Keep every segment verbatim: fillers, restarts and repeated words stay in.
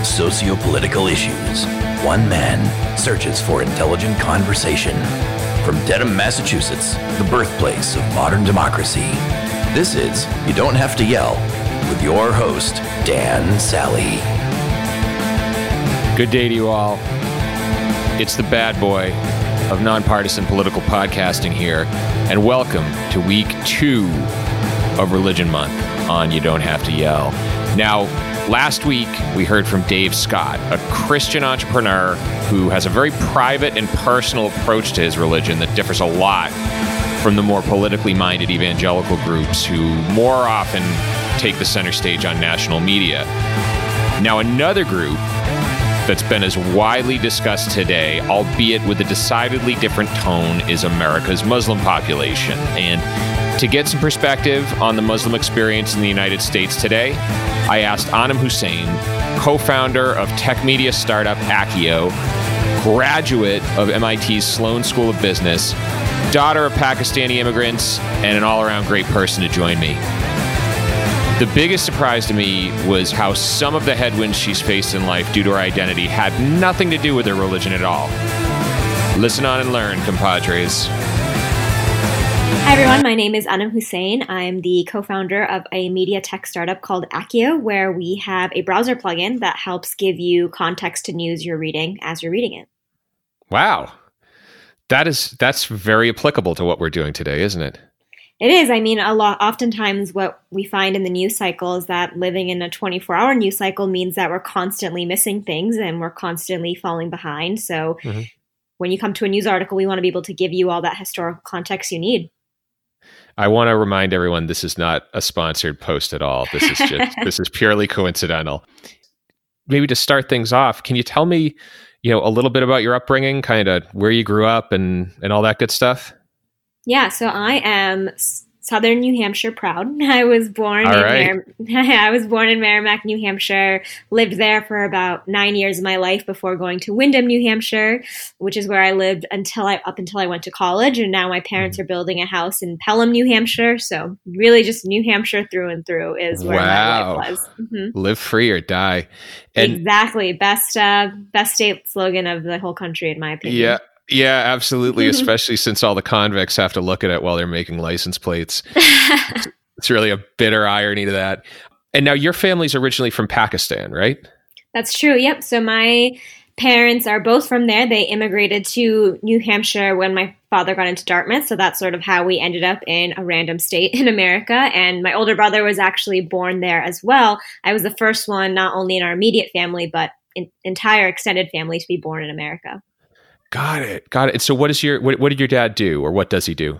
with socio-political issues, one man searches for intelligent conversation. From Dedham, Massachusetts, the birthplace of modern democracy, this is You Don't Have to Yell with your host, Dan Sally. Good day to you all. It's the bad boy of nonpartisan political podcasting here, and welcome to week two of Religion Month on You Don't Have to Yell. Now, last week, we heard from Dave Scott, a Christian entrepreneur who has a very private and personal approach to his religion that differs a lot from the more politically minded evangelical groups who more often take the center stage on national media. Now, another group that's been as widely discussed today, albeit with a decidedly different tone, is America's Muslim population. And to get some perspective on the Muslim experience in the United States today, I asked Anam Hussain, co-founder of tech media startup Accio, graduate of M I T's Sloan School of Business, daughter of Pakistani immigrants, and an all-around great person to join me. The biggest surprise to me was how some of the headwinds she's faced in life due to her identity had nothing to do with her religion at all. Listen on and learn, compadres. Hi everyone, my name is Anam Hussain. I'm the co-founder of a media tech startup called Accio, where we have a browser plugin that helps give you context to news you're reading as you're reading it. Wow. That is, that's very applicable to what we're doing today, isn't it? It is. I mean, a lot. Oftentimes what we find in the news cycle is that living in a twenty-four hour news cycle means that we're constantly missing things and we're constantly falling behind. So mm-hmm. when you come to a news article, we want to be able to give you all that historical context you need. I want to remind everyone this is not a sponsored post at all. This is just this is purely coincidental. Maybe to start things off, can you tell me, you know, a little bit about your upbringing, kind of where you grew up and and all that good stuff? Yeah, so I am Southern New Hampshire proud. I was born All in right. Mer- I was born in Merrimack, New Hampshire. Lived there for about nine years of my life before going to Wyndham, New Hampshire, which is where I lived until I up until I went to college. And now my parents are building a house in Pelham, New Hampshire. So really, just New Hampshire through and through is where wow. my life was. Mm-hmm. Live free or die. And exactly, best uh, best state slogan of the whole country, in my opinion. Yeah. Yeah, absolutely, especially since all the convicts have to look at it while they're making license plates. It's really a bitter irony to that. And now your family's originally from Pakistan, right? That's true, yep. So my parents are both from there. They immigrated to New Hampshire when my father got into Dartmouth, so that's sort of how we ended up in a random state in America. And my older brother was actually born there as well. I was the first one, not only in our immediate family, but in entire extended family to be born in America. Got it. Got it. And so what is your, what, what did your dad do, or what does he do?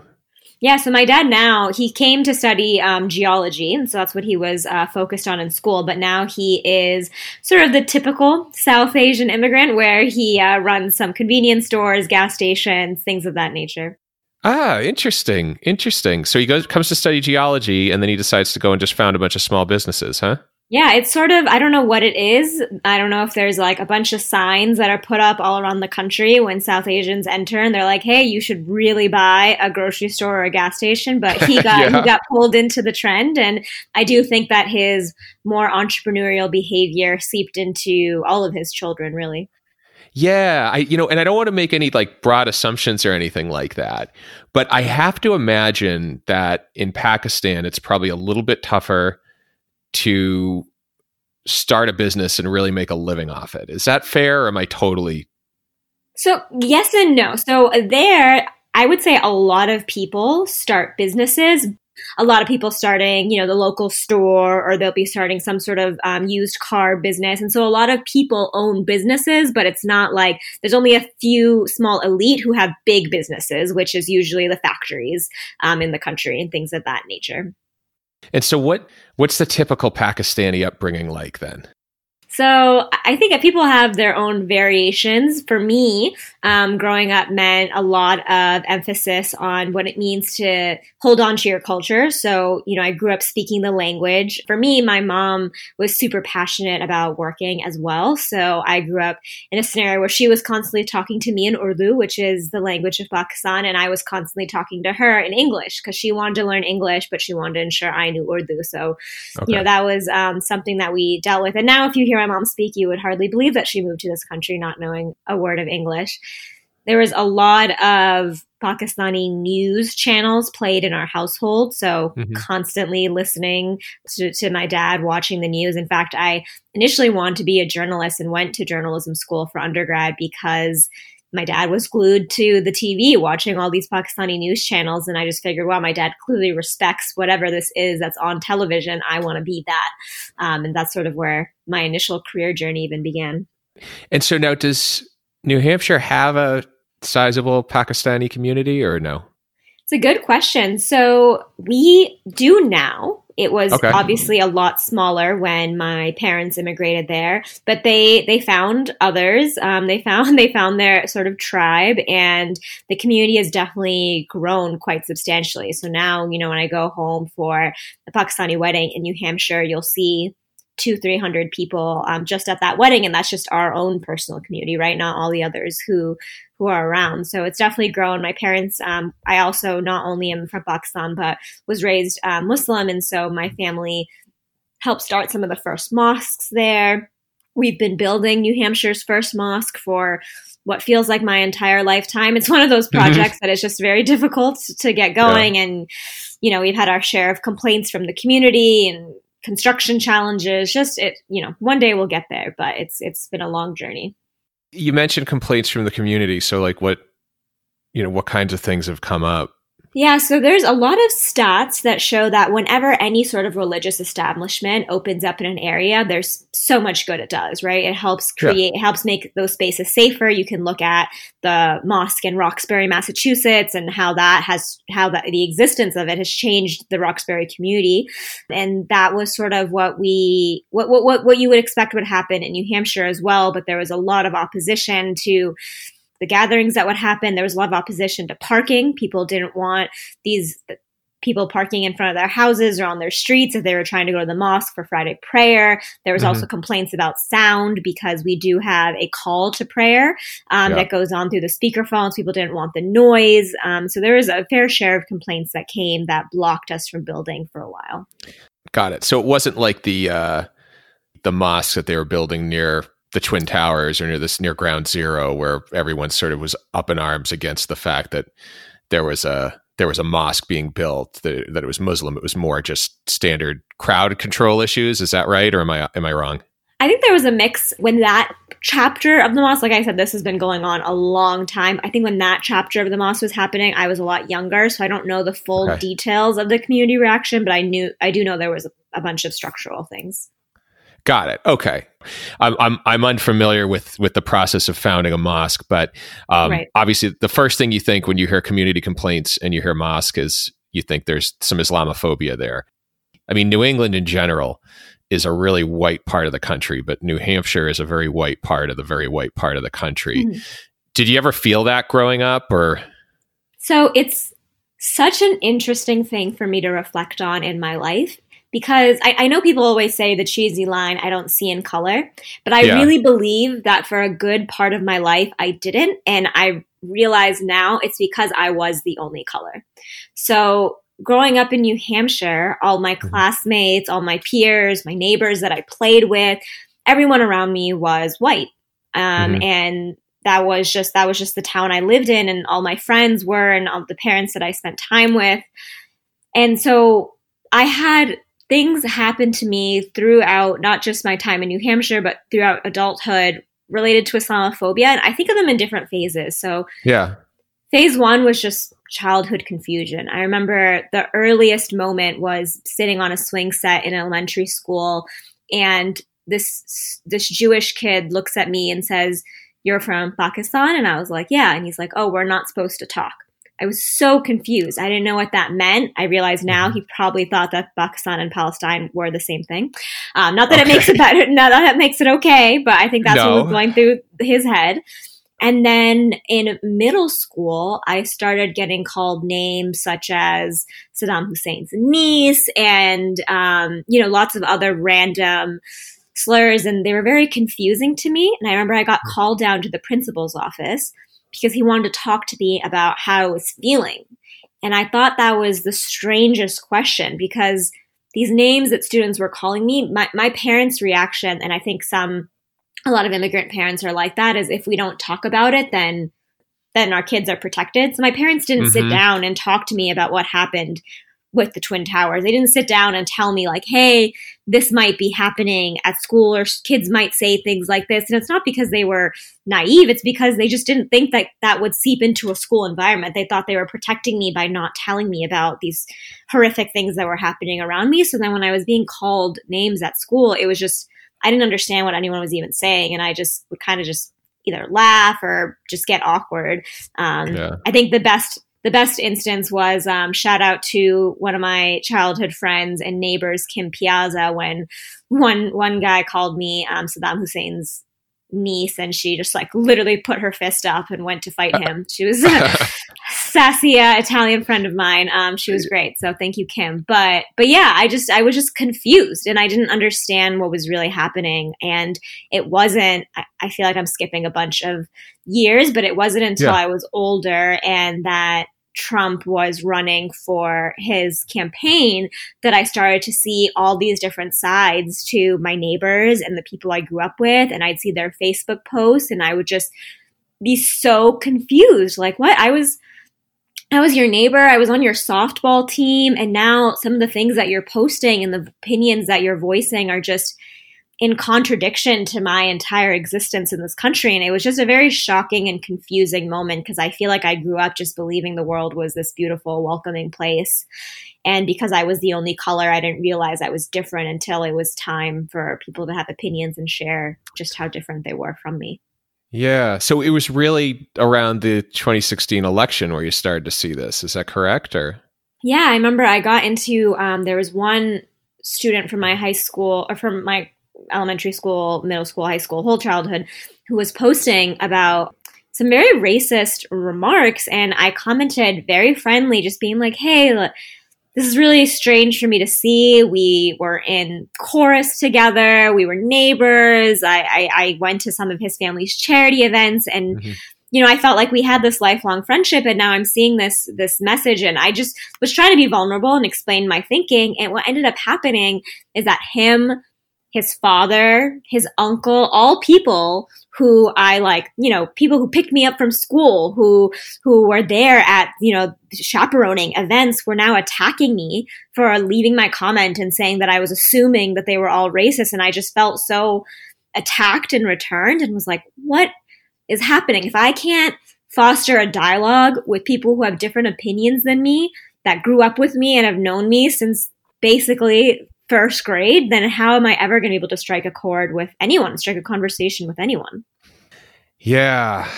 Yeah. So my dad now, he came to study um, geology. And so that's what he was uh, focused on in school. But now he is sort of the typical South Asian immigrant where he uh, runs some convenience stores, gas stations, things of that nature. Ah, interesting. Interesting. So he goes, comes to study geology, and then he decides to go and just found a bunch of small businesses, huh? Yeah, it's sort of, I don't know what it is. I don't know if there's like a bunch of signs that are put up all around the country when South Asians enter and they're like, hey, you should really buy a grocery store or a gas station. But he got yeah. he got pulled into the trend. And I do think that his more entrepreneurial behavior seeped into all of his children, really. Yeah, I you know, and I don't want to make any like broad assumptions or anything like that. But I have to imagine that in Pakistan, it's probably a little bit tougher to start a business and really make a living off it. Is that fair, or am I totally? So yes and no. So there, I would say a lot of people start businesses. A lot of people starting, you know, the local store, or they'll be starting some sort of um, used car business. And so a lot of people own businesses, but it's not like there's only a few small elite who have big businesses, which is usually the factories um, in the country and things of that nature. And so what what's the typical Pakistani upbringing like then? So I think that people have their own variations. For me, um, growing up meant a lot of emphasis on what it means to hold on to your culture. So, you know, I grew up speaking the language. For me, my mom was super passionate about working as well. So I grew up in a scenario where she was constantly talking to me in Urdu, which is the language of Pakistan. And I was constantly talking to her in English because she wanted to learn English, but she wanted to ensure I knew Urdu. So, okay. you know, that was um, something that we dealt with. And now if you hear my mom speak, you would hardly believe that she moved to this country not knowing a word of English. There was a lot of Pakistani news channels played in our household. So mm-hmm. constantly listening to, to my dad, watching the news. In fact, I initially wanted to be a journalist and went to journalism school for undergrad because my dad was glued to the T V watching all these Pakistani news channels. And I just figured, wow, my dad clearly respects whatever this is that's on television. I want to be that. Um, and that's sort of where my initial career journey even began. And so now does New Hampshire have a sizable Pakistani community or no? It's a good question. So we do now. It was okay. obviously a lot smaller when my parents immigrated there, but they they found others. Um, they found they found their sort of tribe, and the community has definitely grown quite substantially. So now, you know, when I go home for a Pakistani wedding in New Hampshire, you'll see two, three hundred people um, just at that wedding. And that's just our own personal community, right? Not all the others who, who are around. So it's definitely grown. My parents, um, I also not only am from Pakistan, but was raised uh, Muslim. And so my family helped start some of the first mosques there. We've been building New Hampshire's first mosque for what feels like my entire lifetime. It's one of those projects that is just very difficult to get going. Yeah. And, you know, we've had our share of complaints from the community and construction challenges, just it, you know, one day we'll get there, but it's, it's been a long journey. You mentioned complaints from the community. So like what, you know, what kinds of things have come up? Yeah. So there's a lot of stats that show that whenever any sort of religious establishment opens up in an area, there's so much good it does, right? It helps create, yeah. it helps make those spaces safer. You can look at the mosque in Roxbury, Massachusetts, and how that has, how that, the existence of it has changed the Roxbury community. And that was sort of what we, what, what, what, what you would expect would happen in New Hampshire as well. But there was a lot of opposition to the gatherings that would happen. There was a lot of opposition to parking. People didn't want these people parking in front of their houses or on their streets if they were trying to go to the mosque for Friday prayer. There was mm-hmm. also complaints about sound because we do have a call to prayer um, yeah. that goes on through the speakerphones. People didn't want the noise. Um, so there was a fair share of complaints that came that blocked us from building for a while. Got it. So it wasn't like the uh, the mosque that they were building near the Twin Towers or near this near Ground Zero, where everyone sort of was up in arms against the fact that there was a there was a mosque being built, that, that it was Muslim. It was more just standard crowd control issues. Is that right, or am I am I wrong? I think there was a mix when that chapter of the mosque, like I said, this has been going on a long time. I think when that chapter of the mosque was happening, I was a lot younger, so I don't know the full okay. details of the community reaction, but I knew I do know there was a, a bunch of structural things. Got it. Okay. I'm, I'm, I'm unfamiliar with, with the process of founding a mosque, but um, right. obviously the first thing you think when you hear community complaints and you hear mosque is you think there's some Islamophobia there. I mean, New England in general is a really white part of the country, but New Hampshire is a very white part of the very white part of the country. Mm-hmm. Did you ever feel that growing up or? So it's such an interesting thing for me to reflect on in my life. Because I, I know people always say the cheesy line, I don't see in color, but I yeah. really believe that for a good part of my life, I didn't. And I realize now it's because I was the only color. So growing up in New Hampshire, all my classmates, all my peers, my neighbors that I played with, everyone around me was white. Um, mm-hmm. And that was just, that was just the town I lived in and all my friends were and all the parents that I spent time with. And so I had things happened to me throughout not just my time in New Hampshire, but throughout adulthood related to Islamophobia. And I think of them in different phases. So yeah, phase one was just childhood confusion. I remember the earliest moment was sitting on a swing set in elementary school. And this, this Jewish kid looks at me and says, "You're from Pakistan?" And I was like, "Yeah." And he's like, "Oh, we're not supposed to talk." I was so confused. I didn't know what that meant. I realize now he probably thought that Pakistan and Palestine were the same thing. Um, not that okay. it makes it better, not that it makes it okay, but I think that's no. what was going through his head. And then in middle school, I started getting called names such as Saddam Hussein's niece and, um, you know, lots of other random slurs. And they were very confusing to me. And I remember I got called down to the principal's office because he wanted to talk to me about how I was feeling. And I thought that was the strangest question because these names that students were calling me, my, my parents' reaction, and I think some, a lot of immigrant parents are like that, is if we don't talk about it, then then our kids are protected. So my parents didn't mm-hmm. sit down and talk to me about what happened with the Twin Towers. They didn't sit down and tell me like, hey, this might be happening at school, or kids might say things like this. And it's not because they were naive. It's because they just didn't think that that would seep into a school environment. They thought they were protecting me by not telling me about these horrific things that were happening around me. So then when I was being called names at school, it was just, I didn't understand what anyone was even saying. And I just would kind of just either laugh or just get awkward. Um, yeah. I think the best The best instance was um, shout out to one of my childhood friends and neighbors, Kim Piazza, when one one guy called me um, Saddam Hussein's niece, and she just like literally put her fist up and went to fight him. She was a sassy uh, Italian friend of mine. Um, she was great, so thank you, Kim. But but yeah, I just I was just confused, and I didn't understand what was really happening. And it wasn't. I, I feel like I'm skipping a bunch of years, but it wasn't until yeah. I was older and that Trump was running for his campaign that I started to see all these different sides to my neighbors and the people I grew up with. And I'd see their Facebook posts and I would just be so confused. Like, what? I was, I was your neighbor. I was on your softball team. And now some of the things that you're posting and the opinions that you're voicing are just in contradiction to my entire existence in this country. And it was just a very shocking and confusing moment because I feel like I grew up just believing the world was this beautiful, welcoming place. And because I was the only color, I didn't realize I was different until it was time for people to have opinions and share just how different they were from me. Yeah. So it was really around the twenty sixteen election where you started to see this. Is that correct? Or yeah, I remember I got into, um, there was one student from my high school or from my elementary school, middle school, high school, whole childhood, who was posting about some very racist remarks. And I commented very friendly, just being like, hey, look, this is really strange for me to see. We were in chorus together. We were neighbors. I, I, I went to some of his family's charity events. And, mm-hmm. you know, I felt like we had this lifelong friendship. And now I'm seeing this, this message. And I just was trying to be vulnerable and explain my thinking. And what ended up happening is that him, his father, his uncle, all people who I like, you know, people who picked me up from school, who who were there at, you know, chaperoning events were now attacking me for leaving my comment and saying that I was assuming that they were all racist. And I just felt so attacked and returned and was like, what is happening? If I can't foster a dialogue with people who have different opinions than me, that grew up with me and have known me since basically first grade, then how am I ever going to be able to strike a chord with anyone, strike a conversation with anyone? Yeah.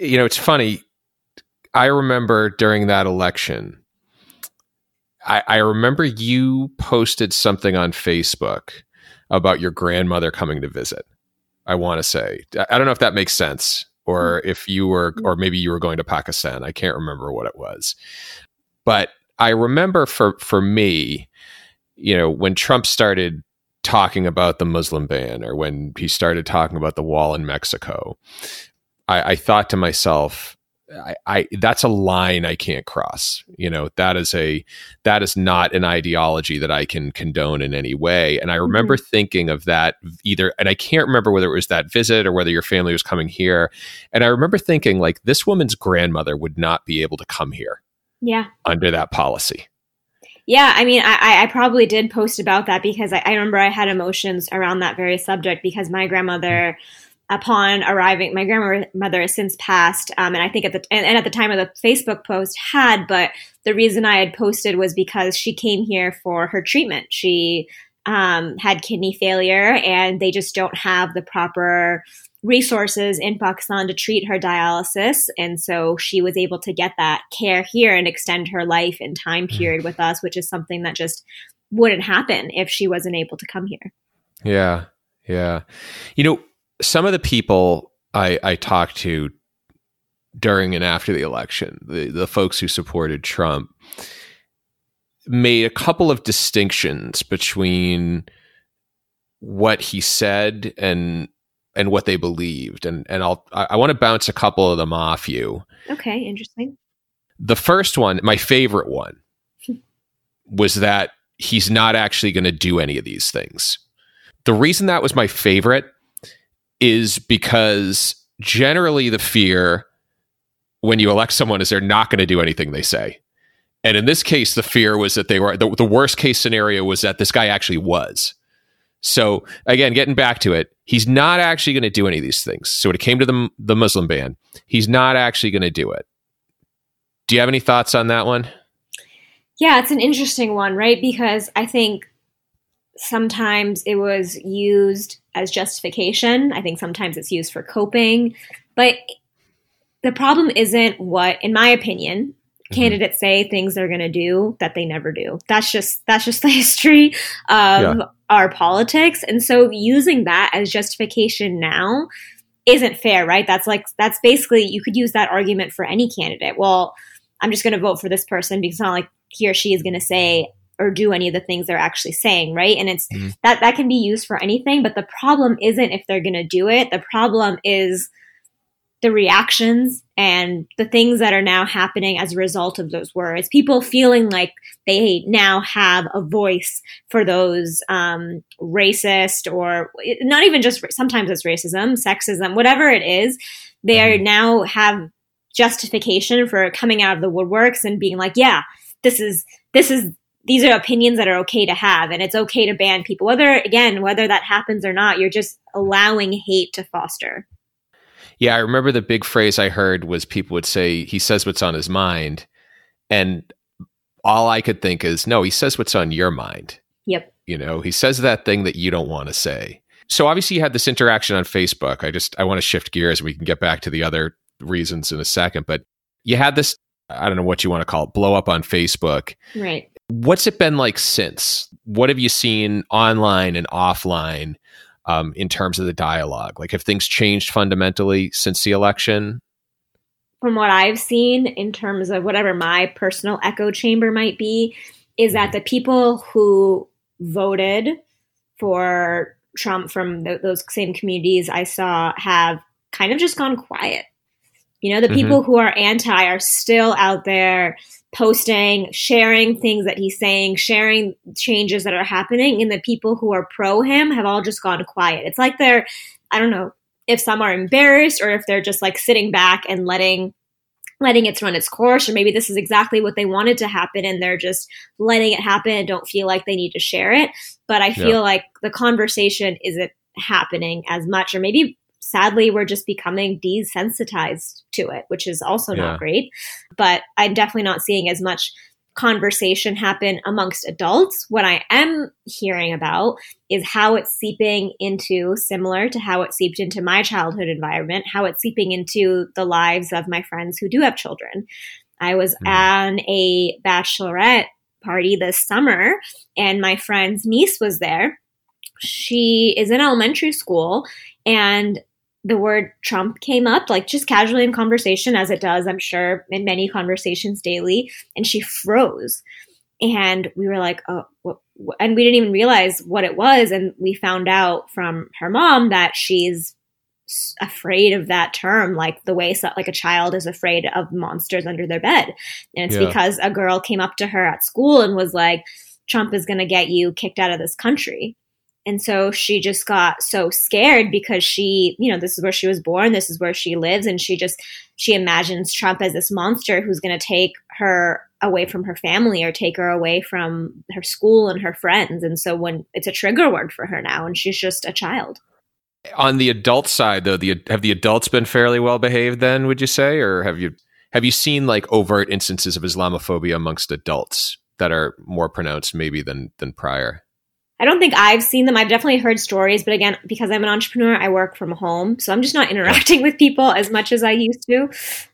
You know, it's funny. I remember during that election, I, I remember you posted something on Facebook about your grandmother coming to visit. I want to say, I don't know if that makes sense or mm-hmm. if you were, or maybe you were going to Pakistan. I can't remember what it was, but I remember for, for me, you know, when Trump started talking about the Muslim ban or when he started talking about the wall in Mexico, I, I thought to myself, I, I that's a line I can't cross. You know, that is a that is not an ideology that I can condone in any way. And I remember mm-hmm. thinking of that either. And I can't remember whether it was that visit or whether your family was coming here. And I remember thinking like this woman's grandmother would not be able to come here. Yeah. Under that policy. Yeah, I mean, I, I probably did post about that because I, I remember I had emotions around that very subject because my grandmother, upon arriving, my grandmother has since passed, um, and I think at the and, and at the time of the Facebook post had, but the reason I had posted was because she came here for her treatment. She um, had kidney failure, and they just don't have the proper resources in Pakistan to treat her dialysis. And so she was able to get that care here and extend her life and time period with us, which is something that just wouldn't happen if she wasn't able to come here. Yeah. Yeah. You know, some of the people I, I talked to during and after the election, the, the folks who supported Trump, made a couple of distinctions between what he said and and what they believed. And and I'll, I, I want to bounce a couple of them off you. Okay, interesting. The first one, my favorite one, was that he's not actually going to do any of these things. The reason that was my favorite is because generally the fear when you elect someone is they're not going to do anything they say. And in this case, the fear was that they were, the, the worst case scenario was that this guy actually was. So again, getting back to it, he's not actually going to do any of these things. So when it came to the, the Muslim ban, he's not actually going to do it. Do you have any thoughts on that one? Yeah, it's an interesting one, right? Because I think sometimes it was used as justification. I think sometimes it's used for coping. But the problem isn't what, in my opinion, candidates say things they're going to do that they never do. That's just that's just the history of yeah. our politics. And so using that as justification now isn't fair, right? That's like that's basically you could use that argument for any candidate. Well, I'm just going to vote for this person because it's not like he or she is going to say or do any of the things they're actually saying, right? And it's mm-hmm. that that can be used for anything. But the problem isn't if they're going to do it. The problem is the reactions and the things that are now happening as a result of those words, people feeling like they now have a voice for those um, racist or not even just sometimes it's racism, sexism, whatever it is, they are now have justification for coming out of the woodworks and being like, yeah, this is, this is, these are opinions that are okay to have, and it's okay to ban people. Whether, again, whether that happens or not, you're just allowing hate to foster. Yeah, I remember the big phrase I heard was people would say, he says what's on his mind. And all I could think is, no, he says what's on your mind. Yep. You know, he says that thing that you don't want to say. So obviously you had this interaction on Facebook. I just, I want to shift gears and we can get back to the other reasons in a second. But you had this, I don't know what you want to call it, blow up on Facebook. Right. What's it been like since? What have you seen online and offline? Um, in terms of the dialogue? Like, have things changed fundamentally since the election? From what I've seen in terms of whatever my personal echo chamber might be, is that the people who voted for Trump from th- those same communities I saw have kind of just gone quiet. You know, the mm-hmm. people who are anti are still out there posting, sharing things that he's saying, sharing changes that are happening, and the people who are pro him have all just gone quiet. It's like they're, I don't know if some are embarrassed or if they're just like sitting back and letting letting it run its course, or maybe this is exactly what they wanted to happen and they're just letting it happen and don't feel like they need to share it. But I feel yeah. like the conversation isn't happening as much, or maybe sadly, we're just becoming desensitized to it, which is also yeah. not great. But I'm definitely not seeing as much conversation happen amongst adults. What I am hearing about is how it's seeping into, similar to how it seeped into my childhood environment, how it's seeping into the lives of my friends who do have children. I was mm. on a bachelorette party this summer, and my friend's niece was there. She is in elementary school, and the word Trump came up, like just casually in conversation, as it does, I'm sure, in many conversations daily. And she froze. And we were like, oh, what? And we didn't even realize what it was. And we found out from her mom that she's afraid of that term, like the way so, like a child is afraid of monsters under their bed. And it's yeah. because a girl came up to her at school and was like, Trump is going to get you kicked out of this country. And so she just got so scared because she, you know, this is where she was born. This is where she lives. And she just, she imagines Trump as this monster who's going to take her away from her family or take her away from her school and her friends. And so when it's a trigger word for her now, and she's just a child. On the adult side, though, the have the adults been fairly well behaved then, would you say? Or have you have you seen like overt instances of Islamophobia amongst adults that are more pronounced maybe than than prior? I don't think I've seen them. I've definitely heard stories, but again, because I'm an entrepreneur, I work from home, so I'm just not interacting with people as much as I used to.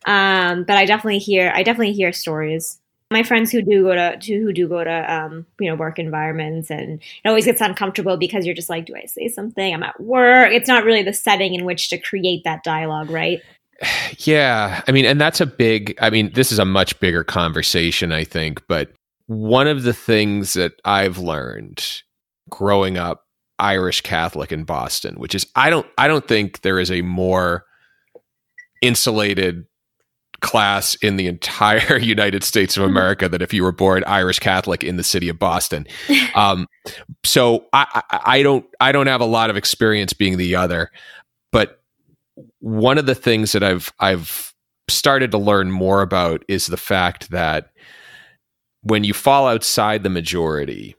Um, but I definitely hear, I definitely hear stories. My friends who do go to, who do go to, um, you know, work environments, and it always gets uncomfortable because you're just like, do I say something? I'm at work. It's not really the setting in which to create that dialogue, right? Yeah, I mean, and that's a big. I mean, this is a much bigger conversation, I think. But one of the things that I've learned growing up Irish Catholic in Boston, which is I don't I don't think there is a more insulated class in the entire United States of America that if you were born Irish Catholic in the city of Boston. Um, so I, I don't, I don't have a lot of experience being the other, but one of the things that I've, I've started to learn more about is the fact that when you fall outside the majority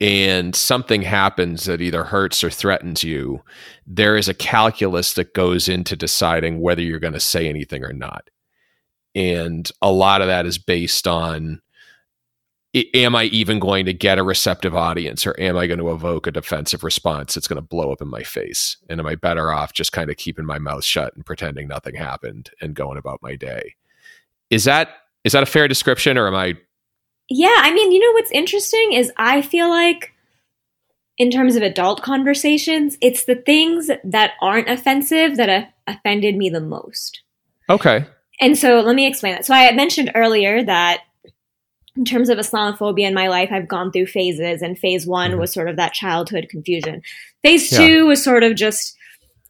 and something happens that either hurts or threatens you, there is a calculus that goes into deciding whether you're going to say anything or not. And a lot of that is based on, am I even going to get a receptive audience, or am I going to evoke a defensive response that's going to blow up in my face? And am I better off just kind of keeping my mouth shut and pretending nothing happened and going about my day? Is that is that a fair description, or am I... Yeah, I mean, you know what's interesting is I feel like in terms of adult conversations, it's the things that aren't offensive that have offended me the most. Okay. And so let me explain that. So I mentioned earlier that in terms of Islamophobia in my life, I've gone through phases, and phase one mm-hmm. was sort of that childhood confusion. Phase yeah. two was sort of just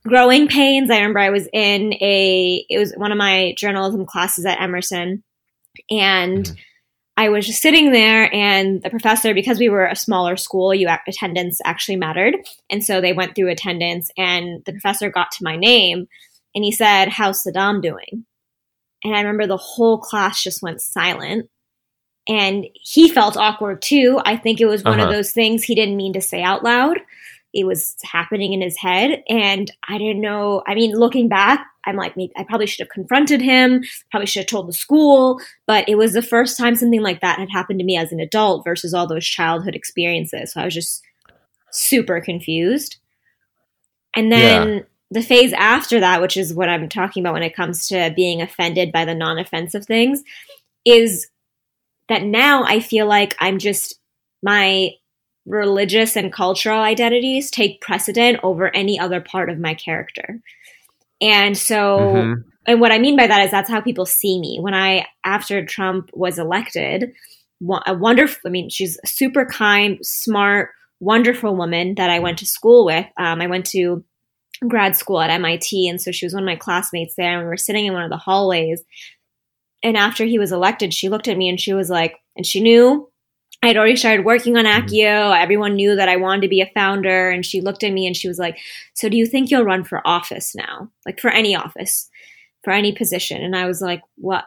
growing pains. I remember I was in a – it was one of my journalism classes at Emerson, and mm-hmm. – I was just sitting there, and the professor, because we were a smaller school, you attendance actually mattered. And so they went through attendance, and the professor got to my name and he said, "How's Saddam doing?" And I remember the whole class just went silent, and he felt awkward too. I think it was one uh-huh. of those things he didn't mean to say out loud. It was happening in his head, and I didn't know. I mean, looking back, I'm like, maybe I probably should have confronted him, probably should have told the school, but it was the first time something like that had happened to me as an adult versus all those childhood experiences. So I was just super confused. And then yeah. the phase after that, which is what I'm talking about when it comes to being offended by the non-offensive things, is that now I feel like I'm just my religious and cultural identities take precedent over any other part of my character. And so, mm-hmm. and what I mean by that is that's how people see me. When I, after Trump was elected, a wonderful, I mean, she's a super kind, smart, wonderful woman that I went to school with. Um, I went to grad school at M I T. And so she was one of my classmates there. And we were sitting in one of the hallways. And after he was elected, she looked at me and she was like, and she knew I'd already started working on Accio. Everyone knew that I wanted to be a founder. And she looked at me and she was like, "So do you think you'll run for office now? Like for any office, for any position?" And I was like, "What?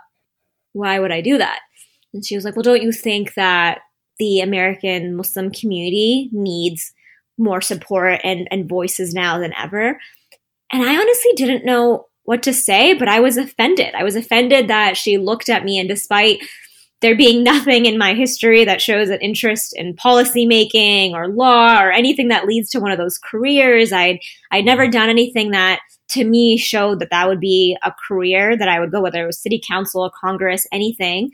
Why would I do that?" And she was like, "Well, don't you think that the American Muslim community needs more support and, and voices now than ever?" And I honestly didn't know what to say, but I was offended. I was offended that she looked at me, and despite there being nothing in my history that shows an interest in policymaking or law or anything that leads to one of those careers, I'd, I'd never done anything that to me showed that that would be a career that I would go, whether it was city council or Congress, anything.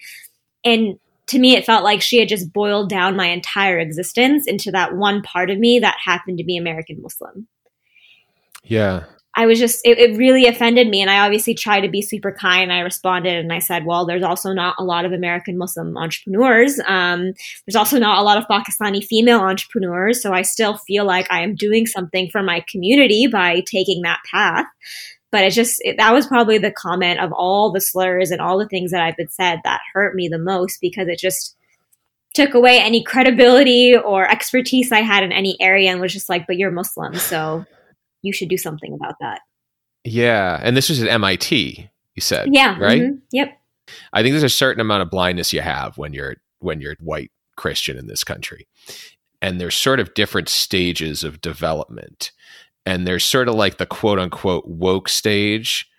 And to me, it felt like she had just boiled down my entire existence into that one part of me that happened to be American Muslim. Yeah. I was just, it, it really offended me. And I obviously tried to be super kind. I responded and I said, well, there's also not a lot of American Muslim entrepreneurs. Um, there's also not a lot of Pakistani female entrepreneurs. So I still feel like I am doing something for my community by taking that path. But it just, it, that was probably the comment of all the slurs and all the things that I've been said that hurt me the most, because it just took away any credibility or expertise I had in any area, and was just like, but you're Muslim, so you should do something about that. Yeah. And this was at M I T, you said. Yeah. Right? Mm-hmm. Yep. I think there's a certain amount of blindness you have when you're when you're white Christian in this country. And there's sort of different stages of development. And there's sort of like the quote unquote woke stage,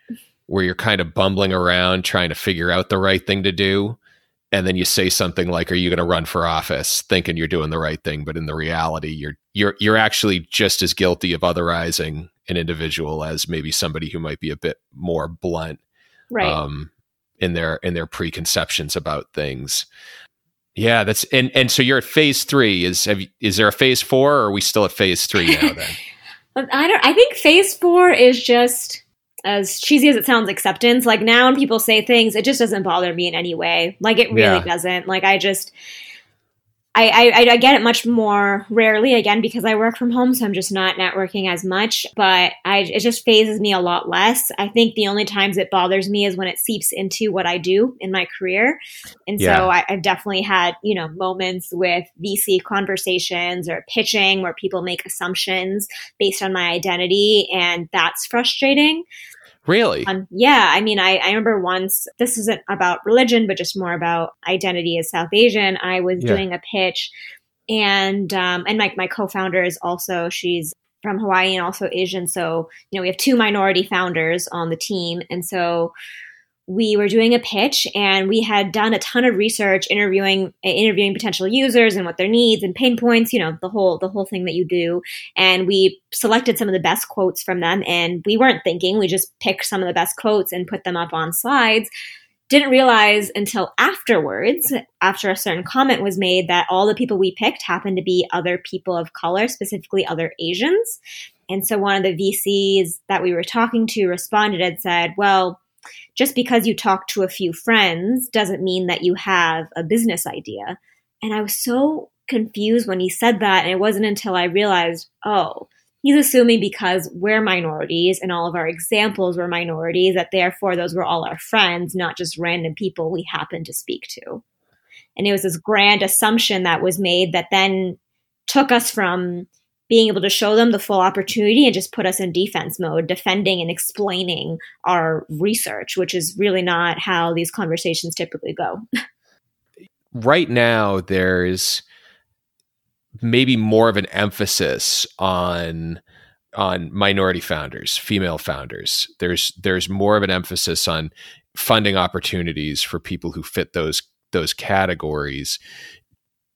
where you're kind of bumbling around trying to figure out the right thing to do. And then you say something like, "Are you going to run for office?" thinking you're doing the right thing, but in the reality, you're you're you're actually just as guilty of otherizing an individual as maybe somebody who might be a bit more blunt, right? Um, in their in their preconceptions about things. Yeah, that's and and so you're at phase three. Is have you, is there a phase four? Or are we still at phase three now? Then I don't. I think phase four is just, as cheesy as it sounds, acceptance. Like now when people say things, it just doesn't bother me in any way. Like it really yeah. doesn't. Like I just, I, I, I get it much more rarely, again, because I work from home, so I'm just not networking as much, but I, it just phases me a lot less. I think the only times it bothers me is when it seeps into what I do in my career. And yeah. so I, I've definitely had, you know, moments with V C conversations or pitching where people make assumptions based on my identity, and that's frustrating. Really? Um, yeah. I mean, I, I remember once, this isn't about religion, but just more about identity as South Asian. I was yeah. doing a pitch and, um, and my, my co-founder is also, she's from Hawaii and also Asian. So, you know, we have two minority founders on the team. And so we were doing a pitch and we had done a ton of research, interviewing, interviewing potential users and what their needs and pain points, you know, the whole, the whole thing that you do. And we selected some of the best quotes from them, and we weren't thinking, we just picked some of the best quotes and put them up on slides. Didn't realize until afterwards, after a certain comment was made, that all the people we picked happened to be other people of color, specifically other Asians. And so one of the V Cs that we were talking to responded and said, well, just because you talk to a few friends doesn't mean that you have a business idea. And I was so confused when he said that. And it wasn't until I realized, oh, he's assuming because we're minorities and all of our examples were minorities, that therefore those were all our friends, not just random people we happened to speak to. And it was this grand assumption that was made that then took us from being able to show them the full opportunity and just put us in defense mode, defending and explaining our research, which is really not how these conversations typically go. Right now, there's maybe more of an emphasis on on minority founders, female founders. There's there's more of an emphasis on funding opportunities for people who fit those those categories.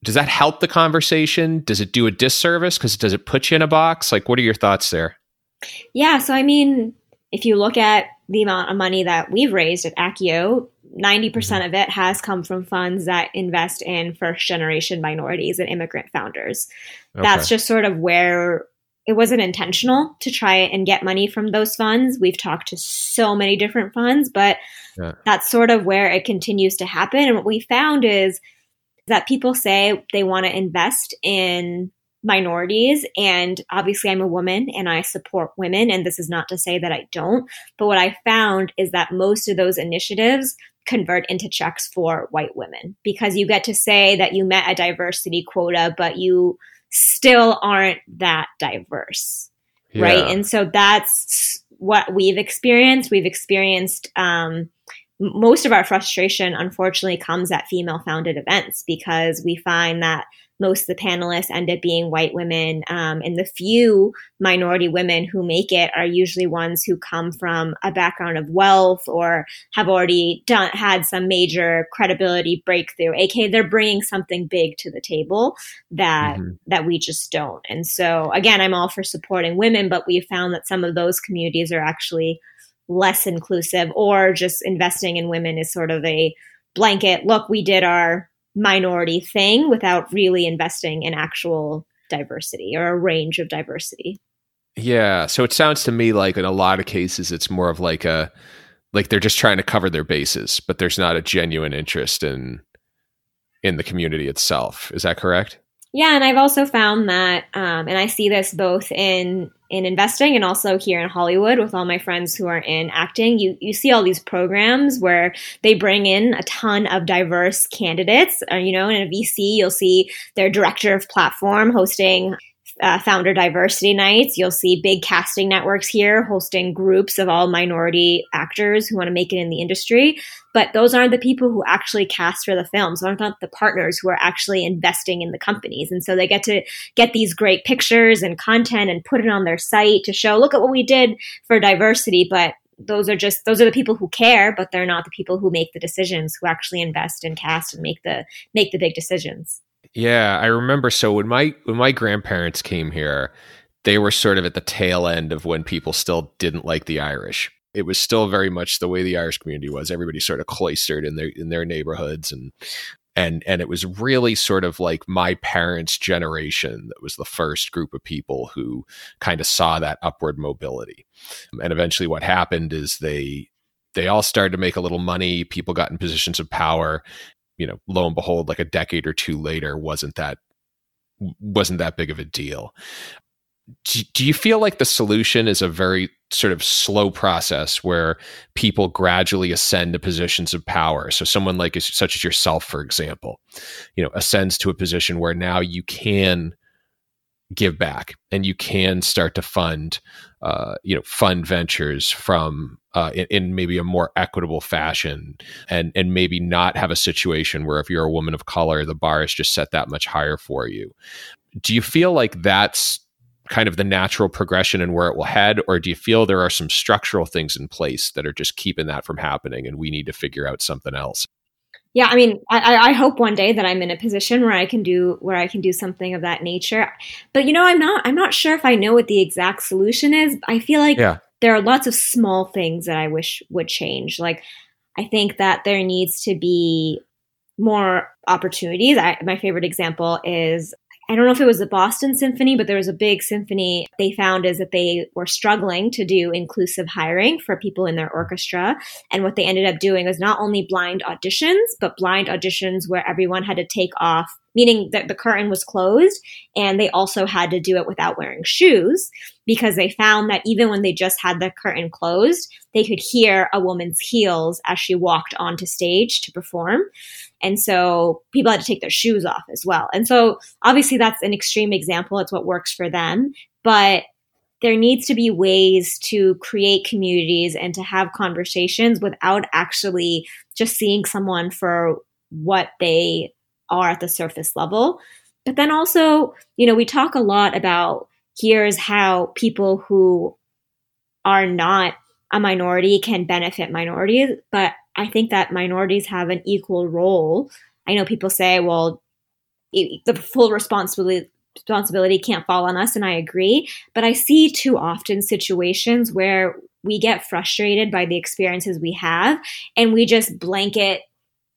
Does that help the conversation? Does it do a disservice? Because does it put you in a box? Like, what are your thoughts there? Yeah. So, I mean, if you look at the amount of money that we've raised at Accio, ninety percent of it has come from funds that invest in first-generation minorities and immigrant founders. Okay. That's just sort of where it wasn't intentional to try and get money from those funds. We've talked to so many different funds, but yeah. that's sort of where it continues to happen. And what we found is that people say they want to invest in minorities. And obviously I'm a woman and I support women. And this is not to say that I don't, but what I found is that most of those initiatives convert into checks for white women, because you get to say that you met a diversity quota, but you still aren't that diverse. Yeah. Right. And so that's what we've experienced. We've experienced, um, most of our frustration, unfortunately, comes at female-founded events, because we find that most of the panelists end up being white women, um, and the few minority women who make it are usually ones who come from a background of wealth or have already done had some major credibility breakthrough, aka they're bringing something big to the table that mm-hmm. that we just don't. And so, again, I'm all for supporting women, but we've found that some of those communities are actually less inclusive, or just investing in women is sort of a blanket, look, we did our minority thing without really investing in actual diversity or a range of diversity. Yeah. So it sounds to me like in a lot of cases, it's more of like a, like they're just trying to cover their bases, but there's not a genuine interest in, in the community itself. Is that correct? Yeah. And I've also found that, um, and I see this both in, in investing and also here in Hollywood with all my friends who are in acting, you, you see all these programs where they bring in a ton of diverse candidates. Uh, you know, in a V C, you'll see their director of platform hosting uh, founder diversity nights. You'll see big casting networks here hosting groups of all minority actors who want to make it in the industry. But those aren't the people who actually cast for the films. Those aren't the partners who are actually investing in the companies. And so they get to get these great pictures and content and put it on their site to show, look at what we did for diversity. But those are just, those are the people who care, but they're not the people who make the decisions, who actually invest and cast and make the, make the big decisions. Yeah. I remember. So when my, when my grandparents came here, they were sort of at the tail end of when people still didn't like the Irish. It was still very much the way the Irish community was. Everybody sort of cloistered in their in their neighborhoods, and and and it was really sort of like my parents' generation that was the first group of people who kind of saw that upward mobility. And eventually, what happened is they they all started to make a little money. People got in positions of power, you know, lo and behold, like a decade or two later, wasn't that wasn't that big of a deal. Do, do you feel like the solution is a very sort of slow process where people gradually ascend to positions of power? So someone like such as yourself, for example, you know, ascends to a position where now you can give back and you can start to fund, uh, you know, fund ventures from uh, in, in maybe a more equitable fashion, and and maybe not have a situation where if you're a woman of color, the bar is just set that much higher for you. Do you feel like that's kind of the natural progression and where it will head? Or do you feel there are some structural things in place that are just keeping that from happening and we need to figure out something else? Yeah. I mean, I, I hope one day that I'm in a position where I can do, where I can do something of that nature, but you know, I'm not, I'm not sure if I know what the exact solution is. I feel like yeah. there are lots of small things that I wish would change. Like, I think that there needs to be more opportunities. I, my favorite example is, I don't know if it was the Boston Symphony, but there was a big symphony they found is that they were struggling to do inclusive hiring for people in their orchestra. And what they ended up doing was not only blind auditions, but blind auditions where everyone had to take off, meaning that the curtain was closed, and they also had to do it without wearing shoes, because they found that even when they just had the curtain closed, they could hear a woman's heels as she walked onto stage to perform. And so people had to take their shoes off as well. And so obviously that's an extreme example. It's what works for them. But there needs to be ways to create communities and to have conversations without actually just seeing someone for what they are at the surface level. But then also, you know, we talk a lot about here's how people who are not a minority can benefit minorities, but I think that minorities have an equal role. I know people say, well, it, the full responsibility responsibility can't fall on us, and I agree. But I see too often situations where we get frustrated by the experiences we have, and we just blanket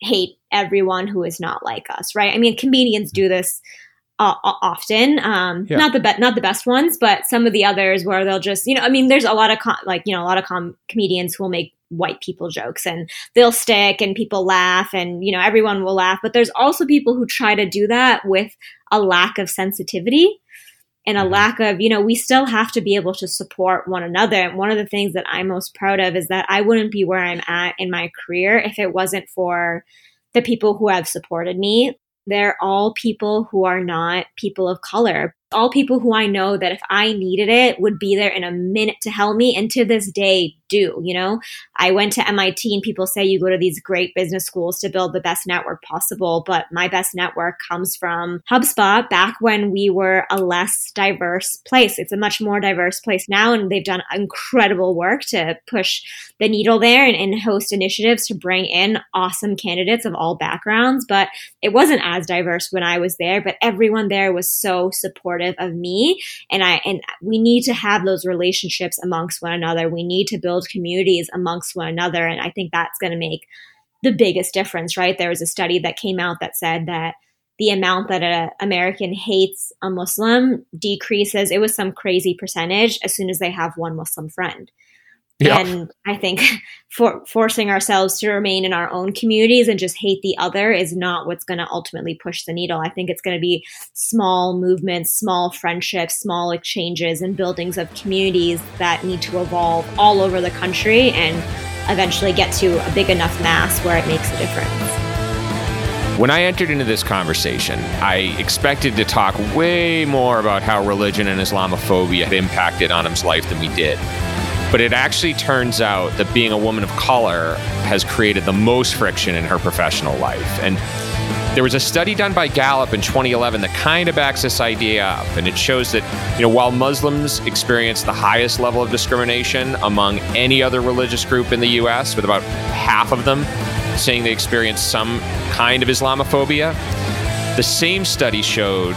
hate everyone who is not like us, right? I mean, comedians do this Uh, often, um, yeah. not the be- not the best ones, but some of the others where they'll just, you know, I mean, there's a lot of com- like, you know, a lot of com- comedians who will make white people jokes and they'll stick and people laugh and, you know, everyone will laugh. But there's also people who try to do that with a lack of sensitivity and a lack of, you know, we still have to be able to support one another. And one of the things that I'm most proud of is that I wouldn't be where I'm at in my career if it wasn't for the people who have supported me. They're all people who are not people of color, all people who I know that if I needed it would be there in a minute to help me. And to this day do, you know, I went to M I T and people say you go to these great business schools to build the best network possible. But my best network comes from HubSpot back when we were a less diverse place. It's a much more diverse place now. And they've done incredible work to push the needle there and, and host initiatives to bring in awesome candidates of all backgrounds. But it wasn't as diverse when I was there, but everyone there was so supportive of me. And I, and we need to have those relationships amongst one another. We need to build communities amongst one another. And I think that's going to make the biggest difference, right? There was a study that came out that said that the amount that an American hates a Muslim decreases, it was some crazy percentage, as soon as they have one Muslim friend. Yeah. And I think for forcing ourselves to remain in our own communities and just hate the other is not what's going to ultimately push the needle. I think it's going to be small movements, small friendships, small exchanges and buildings of communities that need to evolve all over the country and eventually get to a big enough mass where it makes a difference. When I entered into this conversation, I expected to talk way more about how religion and Islamophobia had impacted Anam's life than we did. But it actually turns out that being a woman of color has created the most friction in her professional life. And there was a study done by Gallup in twenty eleven that kind of backs this idea up. And it shows that, you know, while Muslims experience the highest level of discrimination among any other religious group in the U S, with about half of them saying they experience some kind of Islamophobia, the same study showed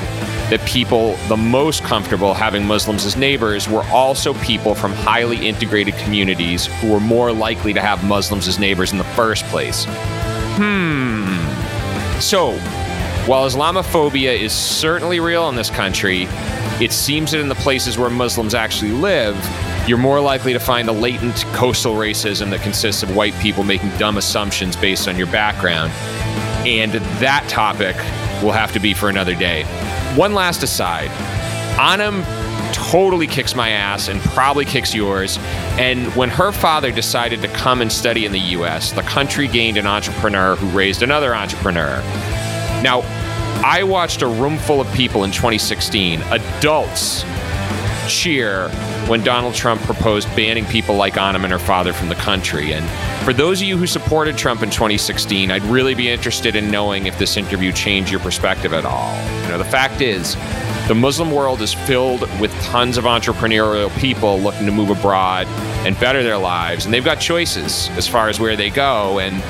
that people the most comfortable having Muslims as neighbors were also people from highly integrated communities who were more likely to have Muslims as neighbors in the first place. Hmm. So, while Islamophobia is certainly real in this country, it seems that in the places where Muslims actually live, you're more likely to find a latent coastal racism that consists of white people making dumb assumptions based on your background. And that topic will have to be for another day. One last aside. Anam totally kicks my ass and probably kicks yours. And when her father decided to come and study in the U S, the country gained an entrepreneur who raised another entrepreneur. Now, I watched a room full of people in twenty sixteen, adults, cheer when Donald Trump proposed banning people like Anam and her father from the country. And for those of you who supported Trump in twenty sixteen, I'd really be interested in knowing if this interview changed your perspective at all. You know, the fact is, the Muslim world is filled with tons of entrepreneurial people looking to move abroad and better their lives, and they've got choices as far as where they go. And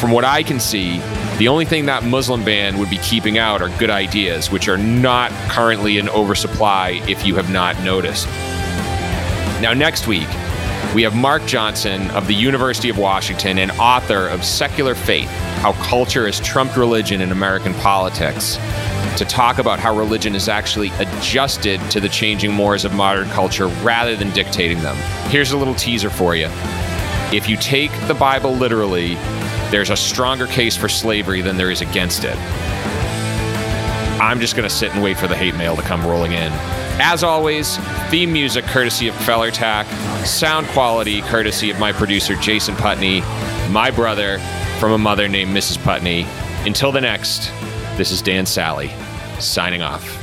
from what I can see, the only thing that Muslim ban would be keeping out are good ideas, which are not currently in oversupply if you have not noticed. Now, next week, we have Mark Johnson of the University of Washington and author of Secular Faith, How Culture Has Trumped Religion in American Politics, to talk about how religion is actually adjusted to the changing mores of modern culture rather than dictating them. Here's a little teaser for you. If you take the Bible literally, there's a stronger case for slavery than there is against it. I'm just going to sit and wait for the hate mail to come rolling in. As always, theme music courtesy of Feller Tack, sound quality courtesy of my producer, Jason Putney, my brother from a mother named Missus Putney. Until the next... This is Dan Sally, signing off.